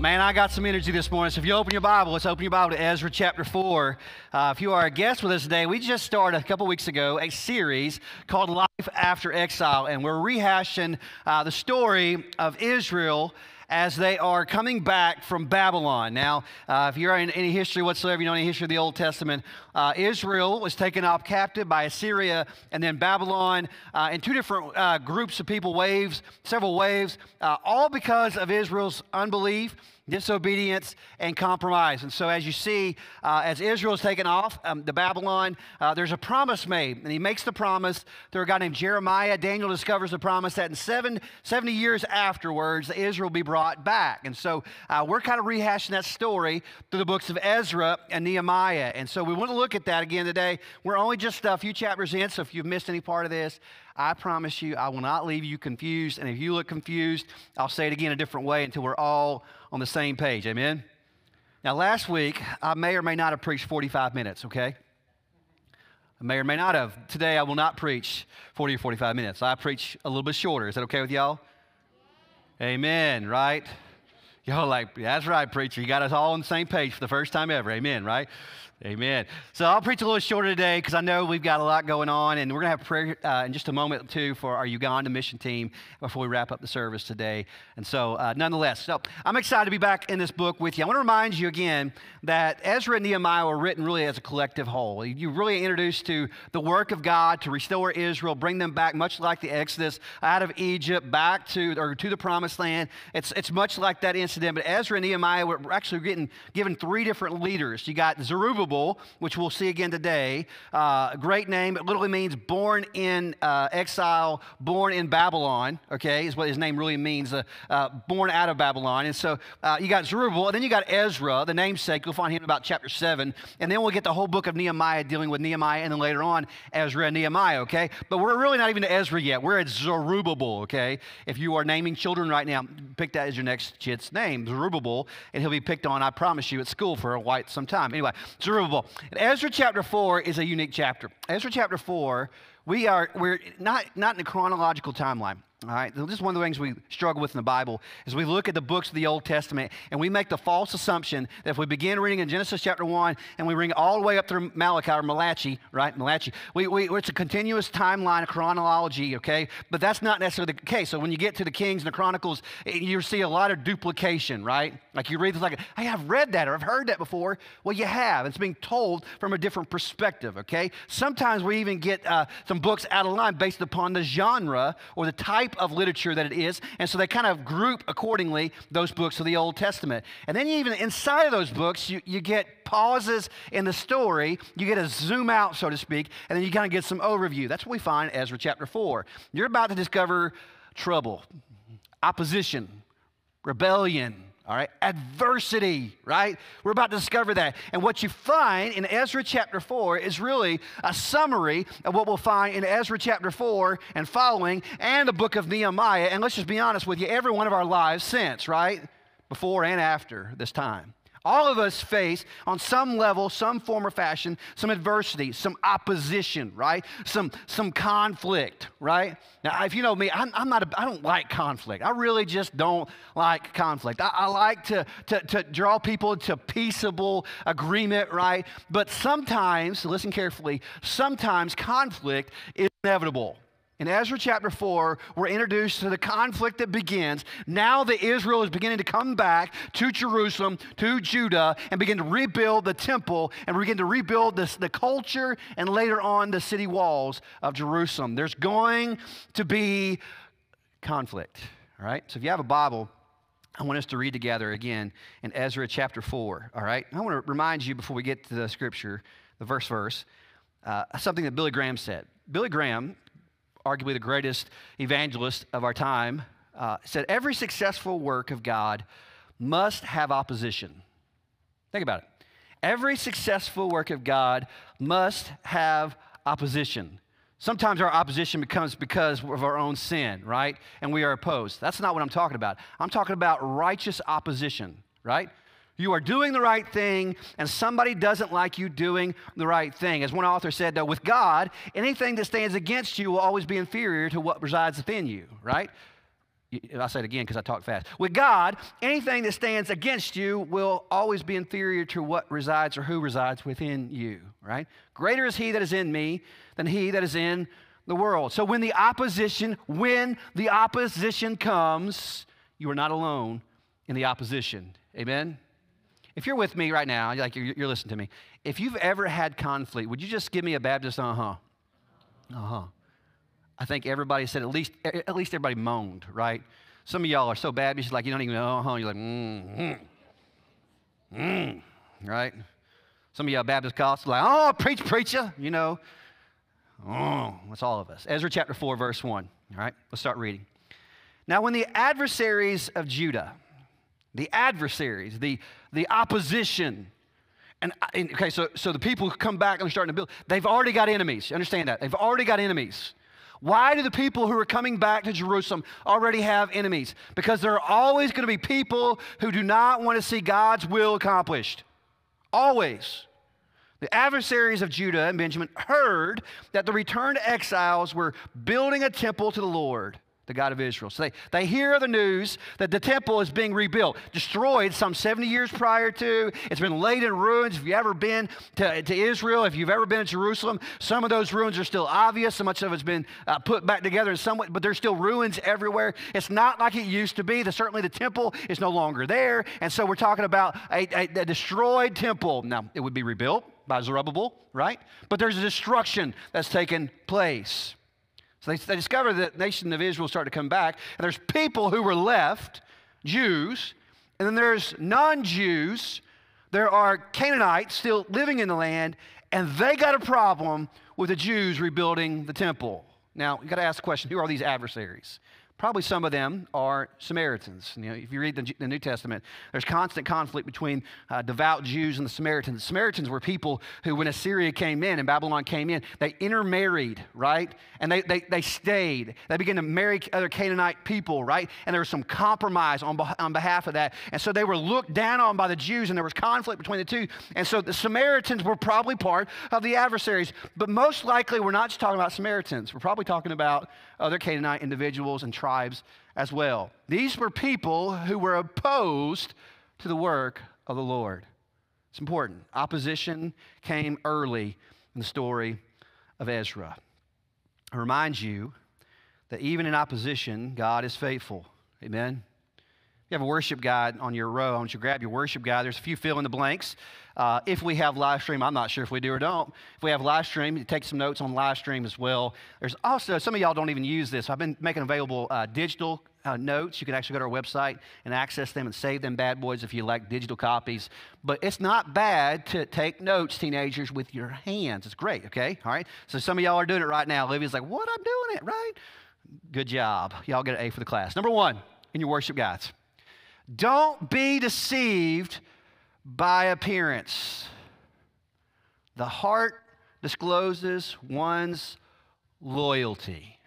Man, I got some energy this morning, so if you open your Bible, let's open your Bible to Ezra chapter 4. If you are a guest with us today, we just started a couple weeks ago a series called Life After Exile, and we're rehashing the story of Israel as they are coming back from Babylon. Now, if you're in any history whatsoever, you know any history of the Old Testament, Israel was taken up captive by Assyria and then Babylon and two different groups of people, several waves, all because of Israel's unbelief, disobedience, and compromise. And so as you see, as Israel is taken off to Babylon, there's a promise made, and he makes the promise through a guy named Jeremiah. Daniel discovers the promise that in 70 years afterwards, Israel will be brought back. And so we're kind of rehashing that story through the books of Ezra and Nehemiah. And so we want to look at that again today. We're only just a few chapters in, so if you've missed any part of this, I promise you, I will not leave you confused. And if you look confused, I'll say it again a different way until we're all on the same page. Amen? Now, last week, I may or may not have preached 45 minutes, okay? I may or may not have. Today, I will not preach 40 or 45 minutes. I preach a little bit shorter. Is that okay with y'all? Yeah. Amen, right? Y'all like, that's right, preacher. You got us all on the same page for the first time ever. Amen, right? Amen. So I'll preach a little shorter today because I know we've got a lot going on, and we're going to have prayer in just a moment, too, for our Uganda mission team before we wrap up the service today. And so nonetheless, so I'm excited to be back in this book with you. I want to remind you again that Ezra and Nehemiah were written really as a collective whole. You're really introduced to the work of God to restore Israel, bring them back, much like the Exodus out of Egypt, back to the Promised Land. It's much like that incident, but Ezra and Nehemiah were actually given three different leaders. You got Zerubbabel, which we'll see again today, great name. It literally means born in exile, born in Babylon, okay, is what his name really means, born out of Babylon. And so you got Zerubbabel, and then you got Ezra, the namesake. You'll find him in about chapter 7. And then we'll get the whole book of Nehemiah dealing with Nehemiah, and then later on, Ezra and Nehemiah, okay? But we're really not even to Ezra yet. We're at Zerubbabel, okay? If you are naming children right now, pick that as your next kid's name, Zerubbabel, and he'll be picked on, I promise you, at school for quite some time. Anyway, Zerubbabel. And Ezra chapter 4 is a unique chapter. Ezra chapter 4, we're not in a chronological timeline. All right, this is one of the things we struggle with in the Bible is we look at the books of the Old Testament and we make the false assumption that if we begin reading in Genesis chapter 1 and we read all the way up through Malachi or Malachi, right, Malachi, it's a continuous timeline of chronology, okay? But that's not necessarily the case. So when you get to the Kings and the Chronicles, you see a lot of duplication, right? Like you read this like, hey, I've read that or I've heard that before. Well, you have. It's being told from a different perspective, okay? Sometimes we even get some books out of line based upon the genre or the type of literature that it is, and so they kind of group accordingly those books of the Old Testament. And then even inside of those books, you get pauses in the story, you get a zoom out, so to speak, and then you kind of get some overview. That's what we find in Ezra chapter 4. You're about to discover trouble, opposition, rebellion, all right, adversity, right? We're about to discover that. And what you find in Ezra chapter 4 is really a summary of what we'll find in Ezra chapter 4 and following and the book of Nehemiah. And let's just be honest with you, every one of our lives since, right? Before and after this time. All of us face, on some level, some form or fashion, some adversity, some opposition, right? Some conflict, right? Now, if you know me, I don't like conflict. I really just don't like conflict. I like to draw people to peaceable agreement, right? But sometimes, listen carefully, sometimes conflict is inevitable. In Ezra chapter 4, we're introduced to the conflict that begins. Now that Israel is beginning to come back to Jerusalem, to Judah, and begin to rebuild the temple, and begin to rebuild the culture, and later on the city walls of Jerusalem. There's going to be conflict, all right? So if you have a Bible, I want us to read together again in Ezra chapter 4, all right? I want to remind you before we get to the scripture, the verse, something that Billy Graham said. Billy Graham, arguably the greatest evangelist of our time, said every successful work of God must have opposition. Think about it. Every successful work of God must have opposition. Sometimes our opposition becomes because of our own sin, right? And we are opposed. That's not what I'm talking about. I'm talking about righteous opposition, right? You are doing the right thing, and somebody doesn't like you doing the right thing. As one author said, though, with God, anything that stands against you will always be inferior to what resides within you, right? I'll say it again because I talk fast. With God, anything that stands against you will always be inferior to what resides or who resides within you, right? Greater is he that is in me than he that is in the world. So when the opposition comes, you are not alone in the opposition. Amen? If you're with me right now, like you're listening to me, if you've ever had conflict, would you just give me a Baptist uh-huh? Uh-huh. I think everybody said, at least everybody moaned, right? Some of y'all are so bad, you're like, you don't even know, uh-huh. You're like, right? Some of y'all Baptist cops are like, oh, preach, preacher, you know. Oh, that's all of us. Ezra chapter 4, verse 1, all right? Let's start reading. Now, when the adversaries of Judah, the opposition, and okay, so the people who come back and they're starting to build, they've already got enemies. You understand that? They've already got enemies. Why do the people who are coming back to Jerusalem already have enemies? Because there are always going to be people who do not want to see God's will accomplished. Always. The adversaries of Judah and Benjamin heard that the returned exiles were building a temple to the Lord, the God of Israel. So they hear the news that the temple is being rebuilt, destroyed some 70 years prior to. It's been laid in ruins. If you've ever been to Israel, if you've ever been to Jerusalem, some of those ruins are still obvious. So much of it's been put back together in some way, but there's still ruins everywhere. It's not like it used to be. Certainly the temple is no longer there. And so we're talking about a destroyed temple. Now, it would be rebuilt by Zerubbabel, right? But there's a destruction that's taken place. So they discover that the nation of Israel started to come back, and there's people who were left, Jews, and then there's non-Jews. There are Canaanites still living in the land, and they got a problem with the Jews rebuilding the temple. Now, you got to ask the question, who are these adversaries? Probably some of them are Samaritans. You know, if you read the New Testament, there's constant conflict between devout Jews and the Samaritans. The Samaritans were people who, when Assyria came in and Babylon came in, they intermarried, right? And they stayed. They began to marry other Canaanite people, right? And there was some compromise on behalf of that. And so they were looked down on by the Jews, and there was conflict between the two. And so the Samaritans were probably part of the adversaries. But most likely, we're not just talking about Samaritans. We're probably talking about other Canaanite individuals and tribes as well. These were people who were opposed to the work of the Lord. It's important. Opposition came early in the story of Ezra. I remind you that even in opposition, God is faithful. Amen. You have a worship guide on your row. I want you to grab your worship guide. There's a few fill in the blanks. If we have live stream, I'm not sure if we do or don't. If we have live stream, you take some notes on live stream as well. There's also, some of y'all don't even use this. I've been making available digital notes. You can actually go to our website and access them and save them bad boys if you like digital copies. But it's not bad to take notes, teenagers, with your hands. It's great, okay? All right? So some of y'all are doing it right now. Olivia's like, what? I'm doing it, right? Good job. Y'all get an A for the class. Number one, in your worship guides. Don't be deceived by appearance. The heart discloses one's loyalty.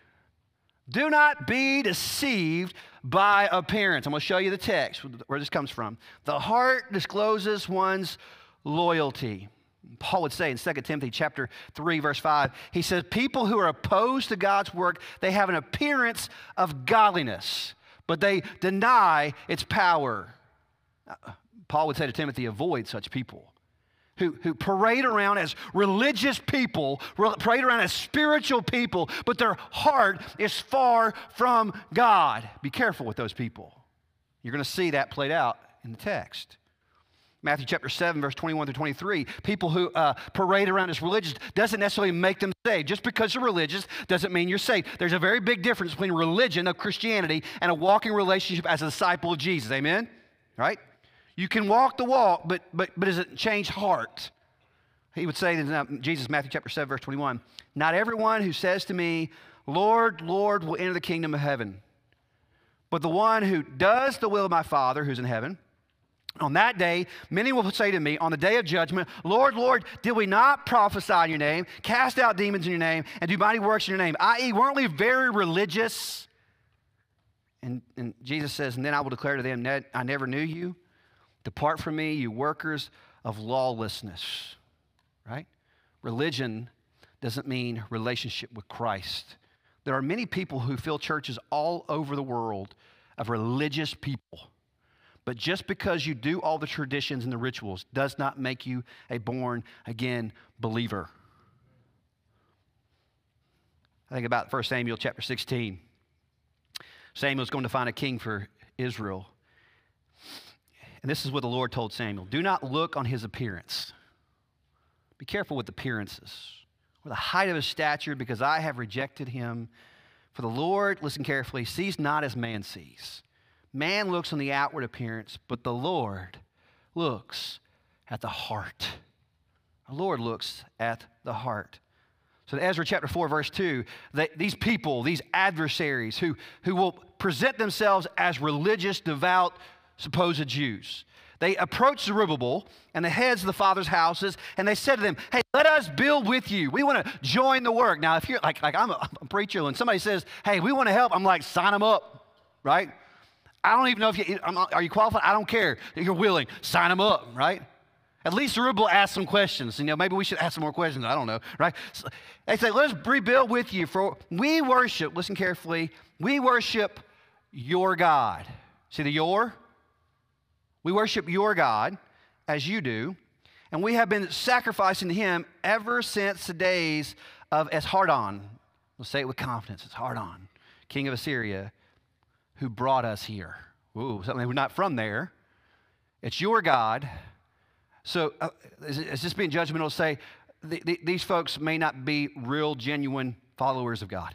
Do not be deceived by appearance. I'm going to show you the text where this comes from. The heart discloses one's loyalty. Paul would say in 2 Timothy chapter 3, verse 5, he says, people who are opposed to God's work, they have an appearance of godliness, but they deny its power. Paul would say to Timothy, avoid such people who parade around as religious people, parade around as spiritual people, but their heart is far from God. Be careful with those people. You're going to see that played out in the text. Matthew chapter 7, verse 21 through 23, people who parade around as religious doesn't necessarily make them saved. Just because you're religious doesn't mean you're saved. There's a very big difference between religion of Christianity and a walking relationship as a disciple of Jesus. Amen? Right? You can walk the walk, but does it change heart? He would say, Jesus, Matthew chapter 7, verse 21, not everyone who says to me, Lord, Lord, will enter the kingdom of heaven, but the one who does the will of my Father who's in heaven. On that day, many will say to me, on the day of judgment, Lord, Lord, did we not prophesy in your name, cast out demons in your name, and do mighty works in your name? I.e., weren't we very religious? And Jesus says, and then I will declare to them, I never knew you. Depart from me, you workers of lawlessness. Right? Religion doesn't mean relationship with Christ. There are many people who fill churches all over the world of religious people. But just because you do all the traditions and the rituals does not make you a born-again believer. I think about 1 Samuel chapter 16. Samuel's going to find a king for Israel. And this is what the Lord told Samuel. Do not look on his appearance. Be careful with appearances. Or the height of his stature, because I have rejected him. For the Lord, listen carefully, sees not as man sees. Man looks on the outward appearance, but the Lord looks at the heart. The Lord looks at the heart. So in Ezra chapter 4, verse 2, these people, these adversaries who will present themselves as religious, devout, supposed Jews, they approached Zerubbabel and the heads of the father's houses, and they said to them, hey, let us build with you. We want to join the work. Now, if you're like I'm a preacher, and somebody says, hey, we want to help, I'm like, sign them up, right? I don't even know if are you qualified? I don't care. You're willing. Sign them up, right? At least Zerubbabel asked some questions. You know, maybe we should ask some more questions. I don't know, right? So they say, let us rebuild with you, for we worship, listen carefully, we worship your God. See the your? We worship your God, as you do, and we have been sacrificing to him ever since the days of Esarhaddon. We'll say it with confidence, Esarhaddon, king of Assyria, who brought us here. Ooh, something we're not from there. It's your God. So it's just being judgmental to say these folks may not be real, genuine followers of God.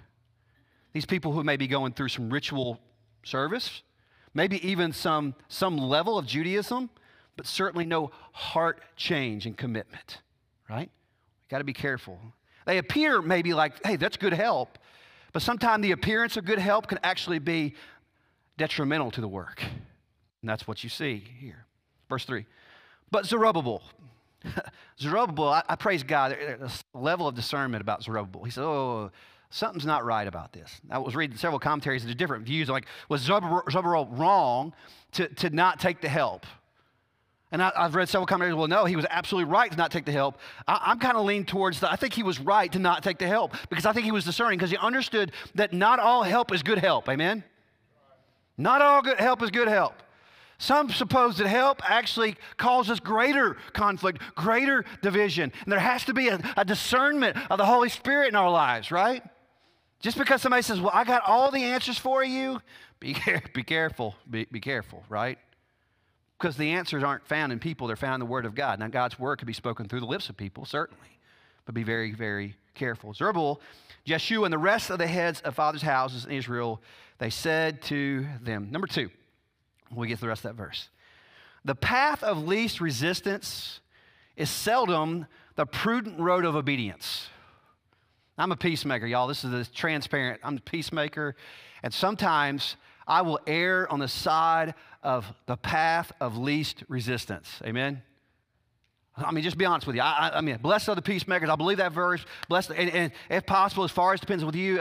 These people who may be going through some ritual service, maybe even some level of Judaism, but certainly no heart change and commitment, right? We've got to be careful. They appear maybe like, hey, that's good help, but sometimes the appearance of good help can actually be detrimental to the work. And that's what you see here. Verse 3. But Zerubbabel. Zerubbabel, I praise God, there's a level of discernment about Zerubbabel. He said, oh, something's not right about this. I was reading several commentaries, there's different views. Like, was Zerubbabel wrong to not take the help? And I've read several commentaries, well, no, he was absolutely right to not take the help. I'm kind of leaned towards I think he was right to not take the help, because I think he was discerning, because he understood that not all help is good help. Amen? Not all good help is good help. Some suppose that help actually causes greater conflict, greater division. And there has to be a discernment of the Holy Spirit in our lives, right? Just because somebody says, well, I got all the answers for you, be careful, right? Because the answers aren't found in people, they're found in the Word of God. Now, God's Word can be spoken through the lips of people, certainly. But be very, very careful. Zerubbabel, Jeshua, and the rest of the heads of fathers' houses in Israel, they said to them, number two, we get to the rest of that verse. The path of least resistance is seldom the prudent road of obedience. I'm a peacemaker, y'all. This is transparent. I'm a peacemaker. And sometimes I will err on the side of the path of least resistance. Amen? I mean, just be honest with you. I mean, blessed are the peacemakers. I believe that verse. Blessed, and if possible, as far as depends with you,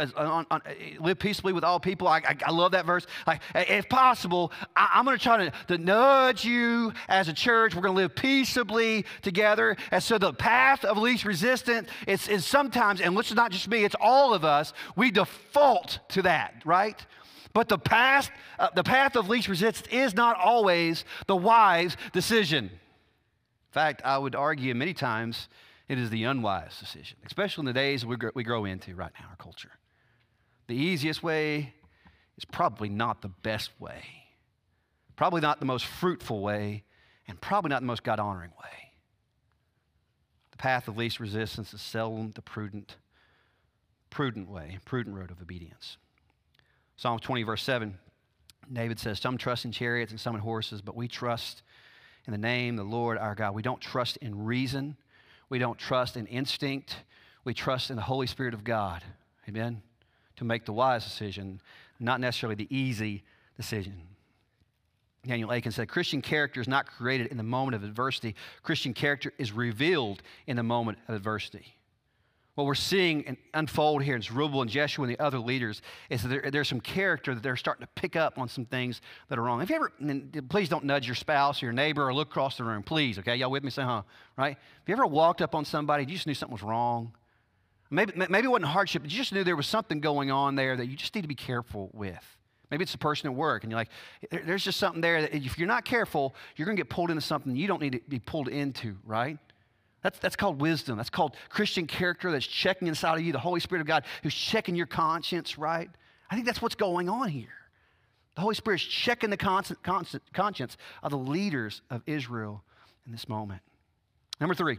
live peaceably with all people. I love that verse. Like, if possible, I'm going to try to nudge you as a church. We're going to live peaceably together. And so the path of least resistance is sometimes, and which is not just me, it's all of us, we default to that, right? But the path of least resistance is not always the wise decision. In fact, I would argue many times it is the unwise decision, especially in the days we grow into right now, our culture. The easiest way is probably not the best way, probably not the most fruitful way, and probably not the most God-honoring way. The path of least resistance is seldom the prudent way, prudent road of obedience. Psalm 20, verse 7, David says, some trust in chariots and some in horses, but we trust in the name of the Lord our God. We don't trust in reason. We don't trust in instinct. We trust in the Holy Spirit of God, amen, to make the wise decision, not necessarily the easy decision. Daniel Aiken said, Christian character is not created in the moment of adversity. Christian character is revealed in the moment of adversity. What we're seeing unfold here in Zerubbabel and Jeshua and the other leaders is that there's some character that they're starting to pick up on some things that are wrong. Have you ever, and please don't nudge your spouse or your neighbor or look across the room, please, okay? Y'all with me? Say, huh, right? Have you ever walked up on somebody and you just knew something was wrong? Maybe it wasn't hardship, but you just knew there was something going on there that you just need to be careful with. Maybe it's the person at work, and you're like, there's just something there that if you're not careful, you're going to get pulled into something you don't need to be pulled into, right? That's called wisdom. That's called Christian character that's checking inside of you, the Holy Spirit of God who's checking your conscience, right? I think that's what's going on here. The Holy Spirit's checking the conscience of the leaders of Israel in this moment. Number three,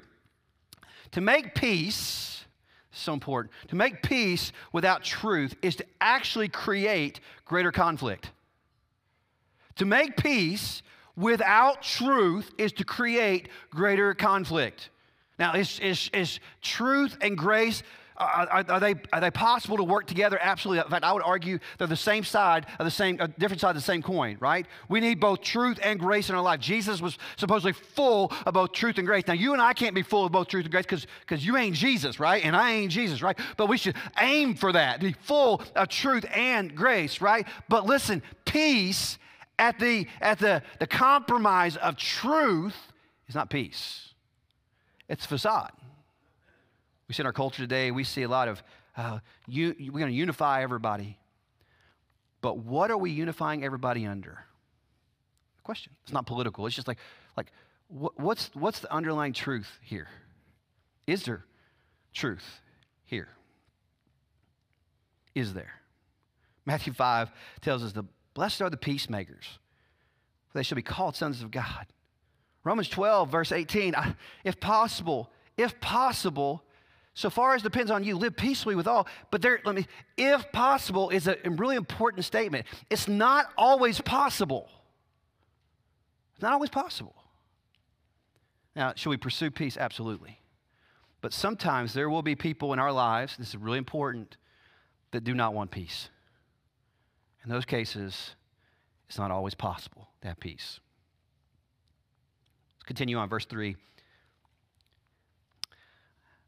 to make peace, so important, to make peace without truth is to actually create greater conflict. To make peace without truth is to create greater conflict. Now, is truth and grace, are they possible to work together? Absolutely. In fact, I would argue they're the same side of the same, a different side of the same coin, right? We need both truth and grace in our life. Jesus was supposedly full of both truth and grace. Now, you and I can't be full of both truth and grace because you ain't Jesus, right? And I ain't Jesus, right? But we should aim for that, be full of truth and grace, right? But listen, peace at the compromise of truth is not peace. It's facade. We see in our culture today, we see a lot of, we're going to unify everybody. But what are we unifying everybody under? The question. It's not political. It's just like what's the underlying truth here? Is there truth here? Is there? Matthew 5 tells us, the blessed are the peacemakers, for they shall be called sons of God. Romans 12, verse 18, if possible, so far as depends on you, live peacefully with all. But if possible is a really important statement. It's not always possible. It's not always possible. Now, should we pursue peace? Absolutely. But sometimes there will be people in our lives, this is really important, that do not want peace. In those cases, it's not always possible to have peace. Let's continue on, verse 3.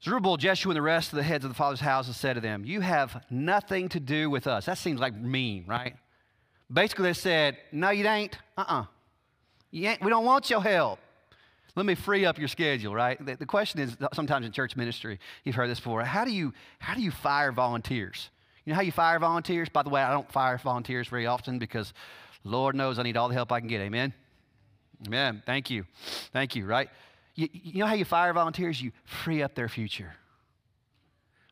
Zerubbabel, Jeshua, and the rest of the heads of the father's houses said to them, you have nothing to do with us. That seems like mean, right? Basically, they said, no, you ain't. We don't want your help. Let me free up your schedule, right? The question is, sometimes in church ministry, you've heard this before, how do you fire volunteers? You know how you fire volunteers? By the way, I don't fire volunteers very often because Lord knows I need all the help I can get. Amen? Amen. Thank you. Thank you, right? You know how you fire volunteers? You free up their future.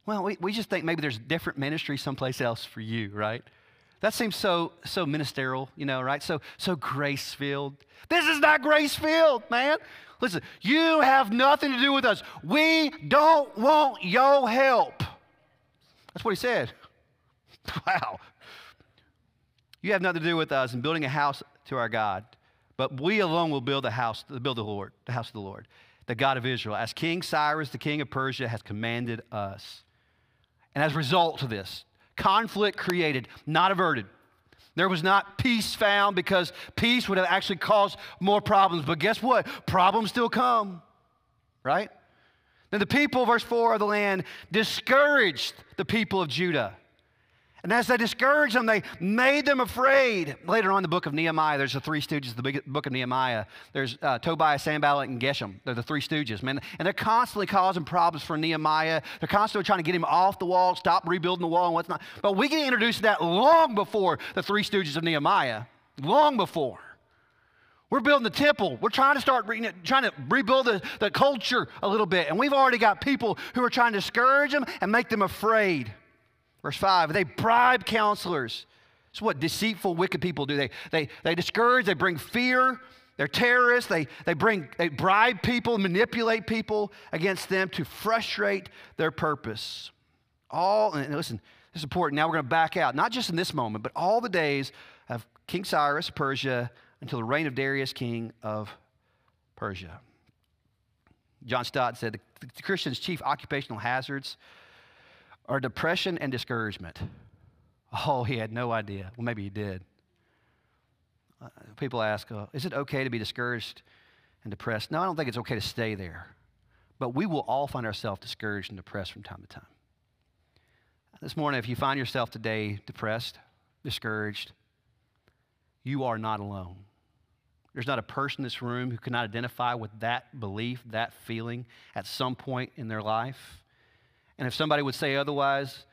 Well, we just think maybe there's different ministry someplace else for you, right? That seems so ministerial, you know, right? So grace-filled. This is not grace-filled, man. Listen, you have nothing to do with us. We don't want your help. That's what he said. Wow. You have nothing to do with us in building a house to our God. But we alone will build the house of the Lord, the God of Israel, as King Cyrus, the king of Persia, has commanded us. And as a result of this, conflict created, not averted. There was not peace found because peace would have actually caused more problems. But guess what? Problems still come, right? Then the people, verse 4 of the land, discouraged the people of Judah. And as they discouraged them, they made them afraid. Later on in the book of Nehemiah, there's the three stooges, the book of Nehemiah. There's Tobiah, Sanballat, and Geshem. They're the three stooges, man. And they're constantly causing problems for Nehemiah. They're constantly trying to get him off the wall, stop rebuilding the wall and whatnot. But we get introduced to that long before the three stooges of Nehemiah, long before. We're building the temple. We're trying to rebuild the culture a little bit. And we've already got people who are trying to discourage them and make them afraid. Verse 5, they bribe counselors. It's what deceitful, wicked people do. They discourage, they bring fear, they're terrorists, they bribe people, manipulate people against them to frustrate their purpose. And listen, this is important. Now we're going to back out, not just in this moment, but all the days of King Cyrus, Persia, until the reign of Darius, king of Persia. John Stott said, the Christian's chief occupational hazards are depression and discouragement. Oh, he had no idea. Well, maybe he did. People ask, is it okay to be discouraged and depressed? No, I don't think it's okay to stay there. But we will all find ourselves discouraged and depressed from time to time. This morning, if you find yourself today depressed, discouraged, you are not alone. There's not a person in this room who cannot identify with that belief, that feeling at some point in their life. And if somebody would say otherwise,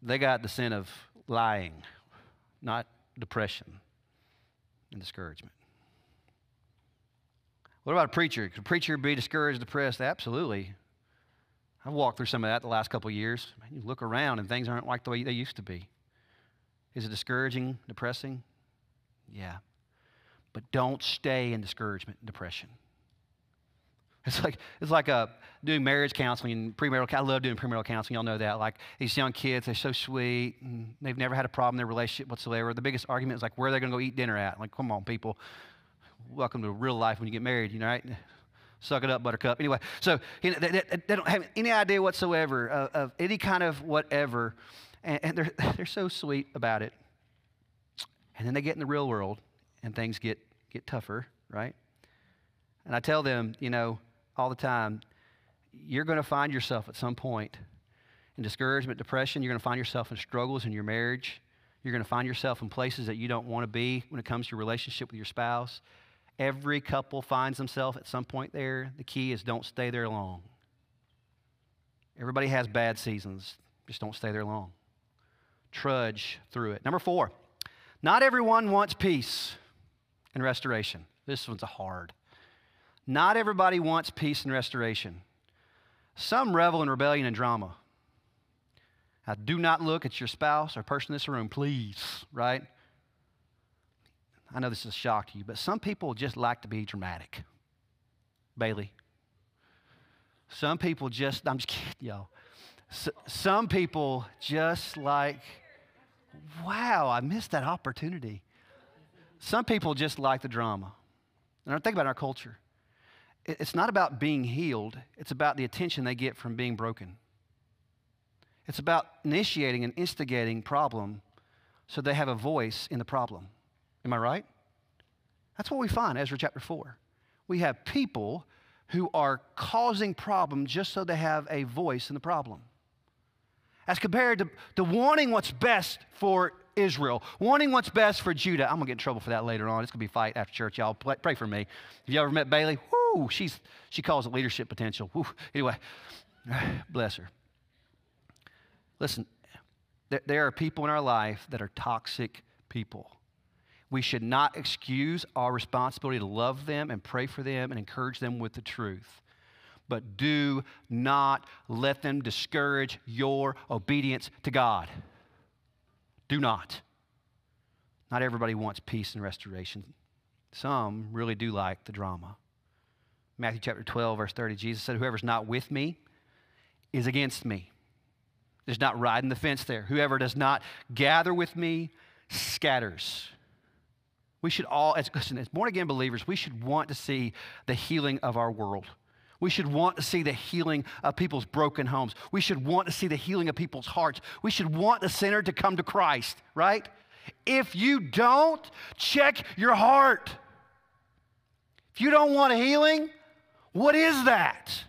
they got the sin of lying, not depression and discouragement. What about a preacher? Could a preacher be discouraged, depressed? Absolutely. I've walked through some of that the last couple of years. Man, you look around and things aren't like the way they used to be. Is it discouraging, depressing? Yeah. But don't stay in discouragement and depression. It's like doing marriage counseling and premarital. I love doing premarital counseling. Y'all know that. Like these young kids, they're so sweet. And they've never had a problem in their relationship whatsoever. The biggest argument is like, where are they going to go eat dinner at? Like, come on, people. Welcome to real life when you get married, you know, right? Suck it up, buttercup. Anyway, so you know, they don't have any idea whatsoever of any kind of whatever, and they're so sweet about it. And then they get in the real world, and things get tougher, right? And I tell them, you know, all the time, you're going to find yourself at some point in discouragement, depression. You're going to find yourself in struggles in your marriage. You're going to find yourself in places that you don't want to be when it comes to your relationship with your spouse. Every couple finds themselves at some point there. The key is don't stay there long. Everybody has bad seasons. Just don't stay there long. Trudge through it. Number 4, not everyone wants peace and restoration. This one's a hard. Not everybody wants peace and restoration. Some revel in rebellion and drama. Now, do not look at your spouse or person in this room, please, right? I know this is a shock to you, but some people just like to be dramatic. Bailey. Some people just, I'm just kidding, y'all. Some people just like, wow, I missed that opportunity. Some people just like the drama. And I think about our culture. It's not about being healed. It's about the attention they get from being broken. It's about initiating and instigating problem so they have a voice in the problem. Am I right? That's what we find, Ezra chapter 4. We have people who are causing problems just so they have a voice in the problem. As compared to wanting what's best for Israel, wanting what's best for Judah. I'm going to get in trouble for that later on. It's going to be a fight after church, y'all. Pray for me. Have you ever met Bailey? Woo! She calls it leadership potential. Woo. Anyway, bless her. Listen, there are people in our life that are toxic people. We should not excuse our responsibility to love them and pray for them and encourage them with the truth. But do not let them discourage your obedience to God. Do not. Not everybody wants peace and restoration. Some really do like the drama. Matthew chapter 12, verse 30, Jesus said, "Whoever's not with me is against me." There's not riding the fence there. Whoever does not gather with me scatters. We should all, as born-again believers, we should want to see the healing of our world. We should want to see the healing of people's broken homes. We should want to see the healing of people's hearts. We should want the sinner to come to Christ, right? If you don't, check your heart. If you don't want a healing, what is that?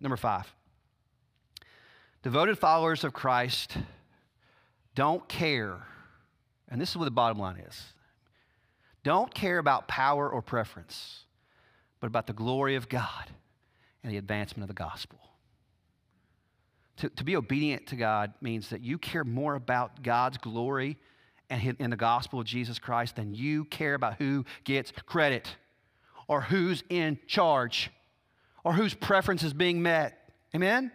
Number 5, devoted followers of Christ don't care, and this is what the bottom line is, don't care about power or preference, but about the glory of God and the advancement of the gospel. To be obedient to God means that you care more about God's glory and the gospel of Jesus Christ than you care about who gets credit or who's in charge, or whose preference is being met. Amen?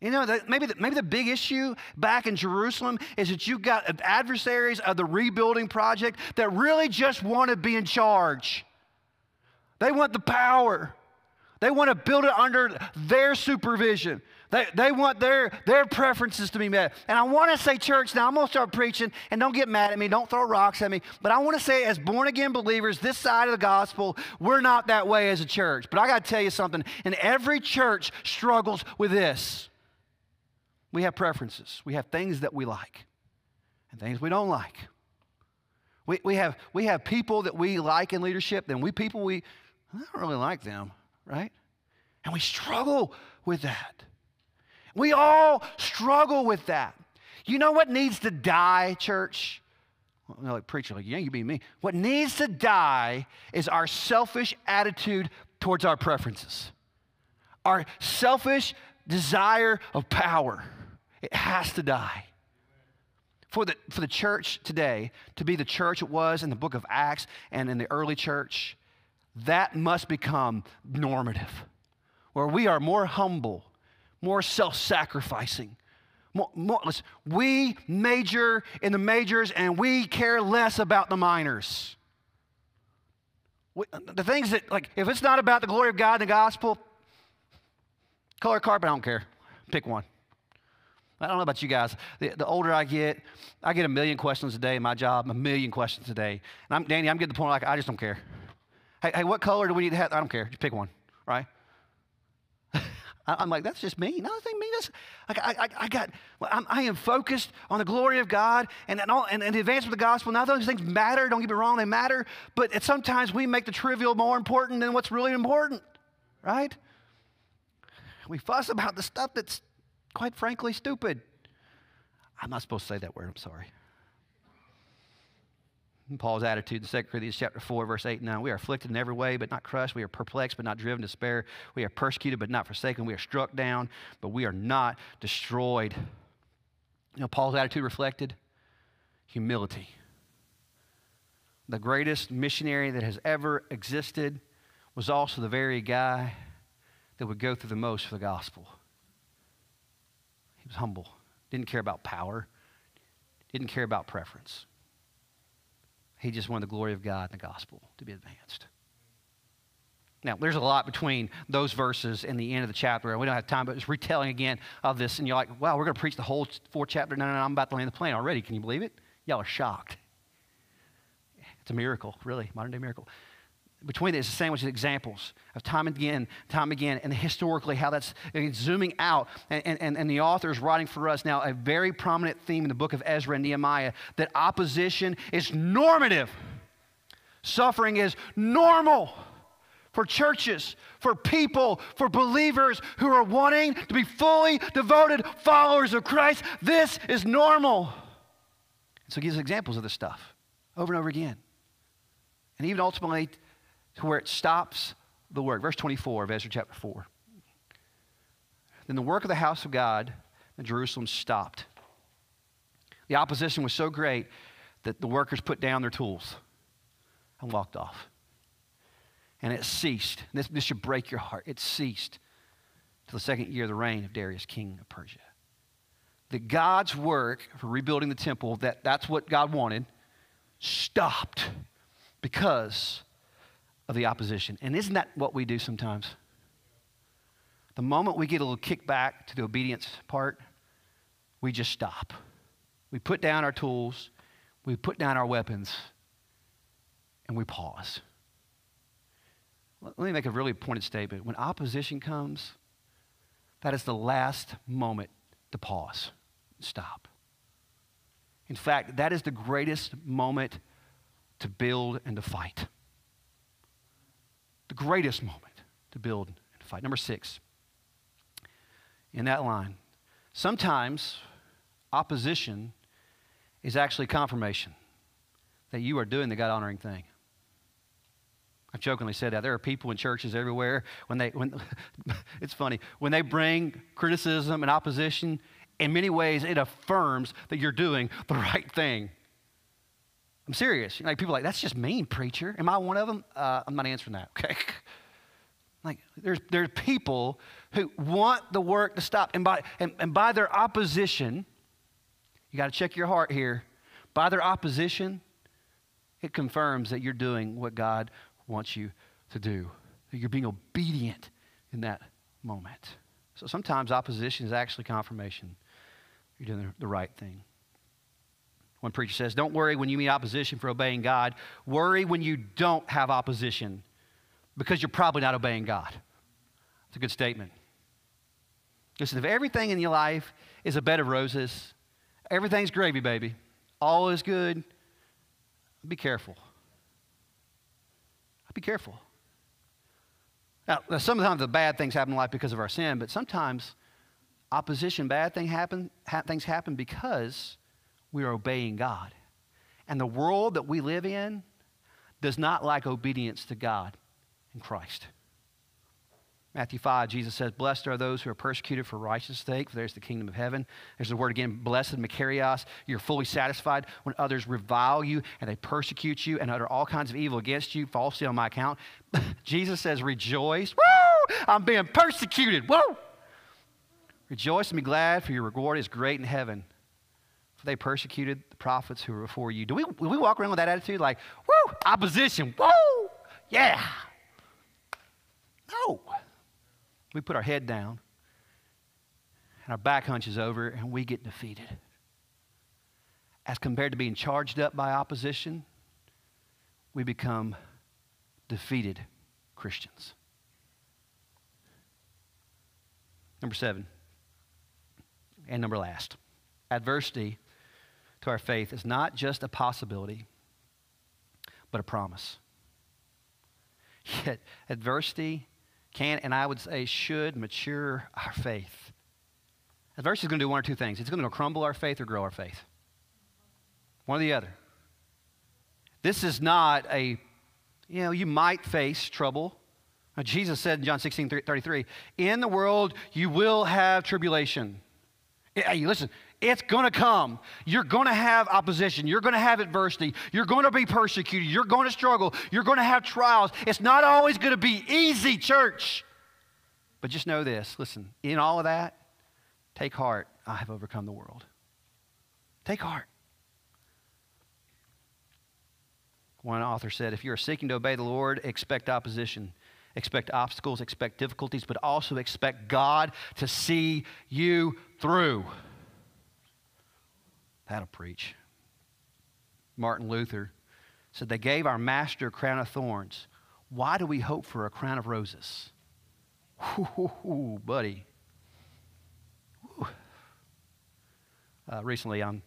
You know, maybe the big issue back in Jerusalem is that you've got adversaries of the rebuilding project that really just want to be in charge. They want the power. They want to build it under their supervision. They want their preferences to be met. And I want to say, church, now I'm going to start preaching, and don't get mad at me, don't throw rocks at me, but I want to say as born-again believers, this side of the gospel, we're not that way as a church. But I got to tell you something, and every church struggles with this. We have preferences. We have things that we like and things we don't like. We have people that we like in leadership, then I don't really like them. Right? And we struggle with that. We all struggle with that. You know what needs to die, church? Well, you know, like preacher, like, yeah, you be me. What needs to die is our selfish attitude towards our preferences, our selfish desire of power It has to die. For the church today to be the church it was in the book of Acts and in the early church, that must become normative, where we are more humble, more self-sacrificing. We major in the majors and we care less about the minors. The things that, like, if it's not about the glory of God and the gospel, color carpet, I don't care. Pick one. I don't know about you guys. The older I get a million questions a day in my job, a million questions a day. And I'm getting to the point like, I just don't care. Hey, what color do we need to have? I don't care. Just pick one, right? I'm like, that's just me. No, that ain't me. That's, I am focused on the glory of God and the advancement of the gospel. Now, those things matter. Don't get me wrong. They matter. But sometimes we make the trivial more important than what's really important, right? We fuss about the stuff that's, quite frankly, stupid. I'm not supposed to say that word. I'm sorry. Paul's attitude in 2 Corinthians chapter 4, verse 8 and 9. We are afflicted in every way, but not crushed. We are perplexed, but not driven to despair. We are persecuted, but not forsaken. We are struck down, but we are not destroyed. You know, Paul's attitude reflected humility. The greatest missionary that has ever existed was also the very guy that would go through the most for the gospel. He was humble, didn't care about power, didn't care about preference. He just wanted the glory of God and the gospel to be advanced. Now, there's a lot between those verses and the end of the chapter, and we don't have time, but it's retelling again of this, and you're like, wow, we're going to preach the whole fourth chapter? No, I'm about to land the plane already. Can you believe it? Y'all are shocked. It's a miracle, really, modern-day miracle. Between this, it's a sandwich of examples of time and again, and historically how that's zooming out, and the author is writing for us now a very prominent theme in the book of Ezra and Nehemiah, that opposition is normative. Suffering is normal for churches, for people, for believers who are wanting to be fully devoted followers of Christ. This is normal. And so he gives examples of this stuff over and over again. And even ultimately, to where it stops the work. Verse 24 of Ezra chapter 4. Then the work of the house of God in Jerusalem stopped. The opposition was so great that the workers put down their tools and walked off. And it ceased. This should break your heart. It ceased till the second year of the reign of Darius, king of Persia. That God's work for rebuilding the temple, that's what God wanted, stopped because of the opposition. And isn't that what we do sometimes? The moment we get a little kickback to the obedience part, we just stop. We put down our tools, we put down our weapons, and we pause. Let me make a really pointed statement. When opposition comes, that is the last moment to pause, stop. In fact, that is the greatest moment to build and to fight. The greatest moment to build and fight. Number 6, in that line, sometimes opposition is actually confirmation that you are doing the God-honoring thing. I've jokingly said that. There are people in churches everywhere, when it's funny, when they bring criticism and opposition, in many ways it affirms that you're doing the right thing. I'm serious. You know, like, people are like, that's just mean, preacher. Am I one of them? I'm not answering that, okay? Like, there's people who want the work to stop. And by their opposition, you got to check your heart here. By their opposition, it confirms that you're doing what God wants you to do. That you're being obedient in that moment. So sometimes opposition is actually confirmation. You're doing the right thing. One preacher says, don't worry when you meet opposition for obeying God. Worry when you don't have opposition because you're probably not obeying God. That's a good statement. Listen, if everything in your life is a bed of roses, everything's gravy, baby, all is good, be careful. Be careful. Now, sometimes the bad things happen in life because of our sin, but sometimes opposition, things happen because we are obeying God. And the world that we live in does not like obedience to God and Christ. Matthew 5, Jesus says, blessed are those who are persecuted for righteousness' sake, for there's the kingdom of heaven. There's the word again, blessed, makarios. You're fully satisfied when others revile you and they persecute you and utter all kinds of evil against you, falsely on my account. Jesus says, rejoice. Woo! I'm being persecuted. Woo! Rejoice and be glad, for your reward is great in heaven. For they persecuted the prophets who were before you. Do we walk around with that attitude like, woo, opposition, woo, yeah? No. We put our head down and our back hunches over and we get defeated. As compared to being charged up by opposition, we become defeated Christians. Number 7, and number last, adversity to our faith is not just a possibility, but a promise. Yet adversity can, and I would say should, mature our faith. Adversity is going to do one or two things. It's going to crumble our faith or grow our faith. One or the other. This is not a, you know, you might face trouble. Now, Jesus said in John 16:33, in the world you will have tribulation. Hey, listen, it's going to come. You're going to have opposition. You're going to have adversity. You're going to be persecuted. You're going to struggle. You're going to have trials. It's not always going to be easy, church. But just know this. Listen, in all of that, take heart. I have overcome the world. Take heart. One author said, if you're seeking to obey the Lord, expect opposition. Expect obstacles, expect difficulties, but also expect God to see you through. That'll preach. Martin Luther said, they gave our master a crown of thorns. Why do we hope for a crown of roses? Ooh, buddy. Ooh. Recently on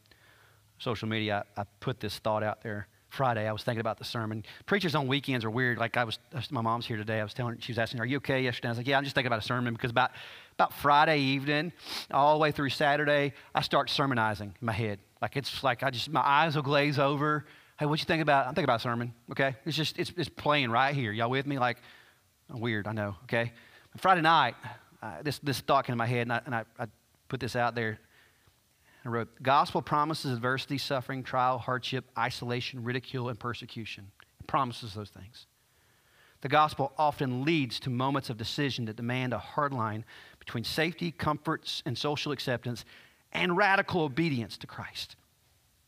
social media, I put this thought out there. Friday, I was thinking about the sermon. Preachers on weekends are weird. Like my mom's here today. I was telling her, she was asking, are you okay yesterday? I was like, yeah, I'm just thinking about a sermon because about Friday evening, all the way through Saturday, I start sermonizing in my head. Like it's like my eyes will glaze over. Hey, what you think about? I'm thinking about a sermon, okay? It's just, it's playing right here. Y'all with me? Like, weird, I know, okay? But Friday night, this thought came in my head, and I put this out there. I wrote, gospel promises adversity, suffering, trial, hardship, isolation, ridicule, and persecution. It promises those things. The gospel often leads to moments of decision that demand a hard line between safety, comforts, and social acceptance and radical obedience to Christ.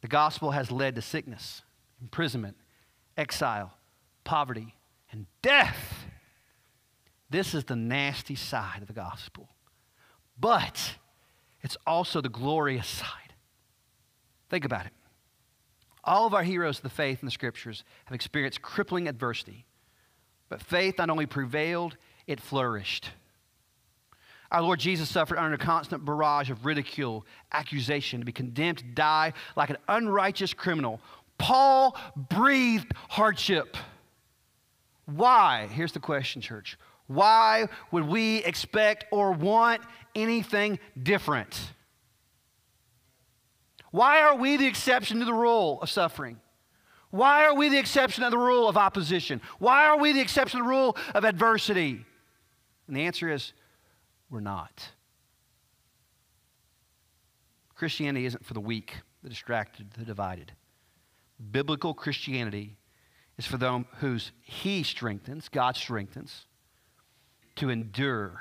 The gospel has led to sickness, imprisonment, exile, poverty, and death. This is the nasty side of the gospel. But it's also the glorious side. Think about it. All of our heroes of the faith in the scriptures have experienced crippling adversity, but faith not only prevailed, it flourished. Our Lord Jesus suffered under a constant barrage of ridicule, accusation, to be condemned to die like an unrighteous criminal. Paul breathed hardship. Why? Here's the question, church. Why would we expect or want anything different? Why are we the exception to the rule of suffering? Why are we the exception to the rule of opposition? Why are we the exception to the rule of adversity? And the answer is, we're not. Christianity isn't for the weak, the distracted, the divided. Biblical Christianity is for them whose He strengthens, God strengthens, to endure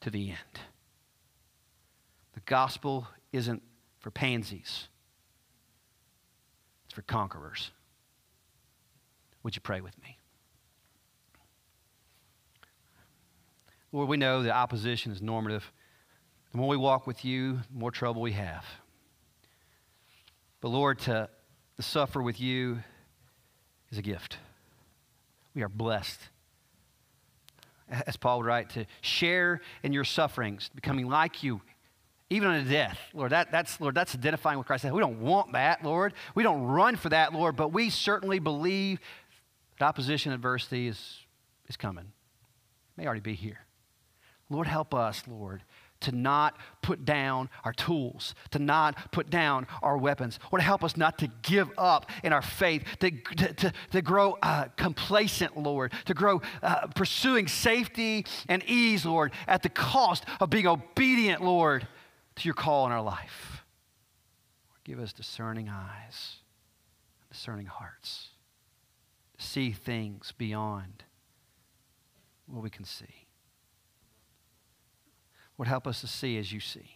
to the end. The gospel isn't for pansies. It's for conquerors. Would you pray with me? Lord, we know that opposition is normative. The more we walk with you, the more trouble we have. But Lord, to suffer with you is a gift. We are blessed, as Paul would write, to share in your sufferings, becoming like you, even unto death. Lord, that's identifying with Christ. We don't want that, Lord. We don't run for that, Lord, but we certainly believe that opposition, adversity is coming. It may already be here. Lord, help us, Lord, to not put down our tools, to not put down our weapons, or to help us not to give up in our faith, to grow complacent, Lord, to grow pursuing safety and ease, Lord, at the cost of being obedient, Lord, to your call in our life. Lord, give us discerning eyes, discerning hearts, to see things beyond what we can see. Lord, help us to see as you see,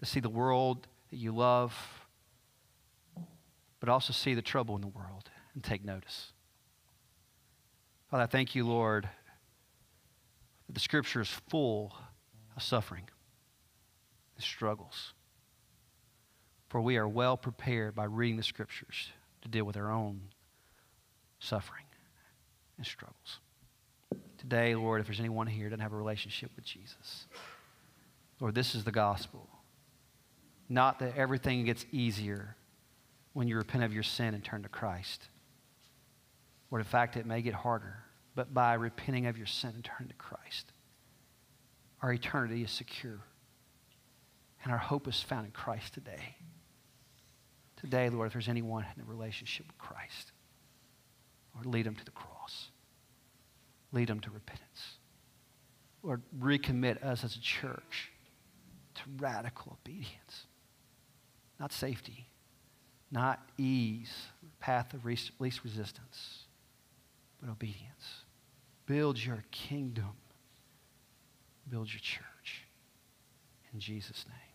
to see the world that you love, but also see the trouble in the world and take notice. Father, I thank you, Lord, that the Scripture is full of suffering and struggles. For we are well prepared by reading the Scriptures to deal with our own suffering and struggles. Today, Lord, if there's anyone here who doesn't have a relationship with Jesus, Lord, this is the gospel. Not that everything gets easier when you repent of your sin and turn to Christ. Or in fact, it may get harder, but by repenting of your sin and turning to Christ, our eternity is secure. And our hope is found in Christ today. Today, Lord, if there's anyone in a relationship with Christ, Lord, lead them to the cross. Lead them to repentance. Lord, recommit us as a church to radical obedience. Not safety, not ease, path of least resistance, but obedience. Build your kingdom. Build your church. In Jesus' name.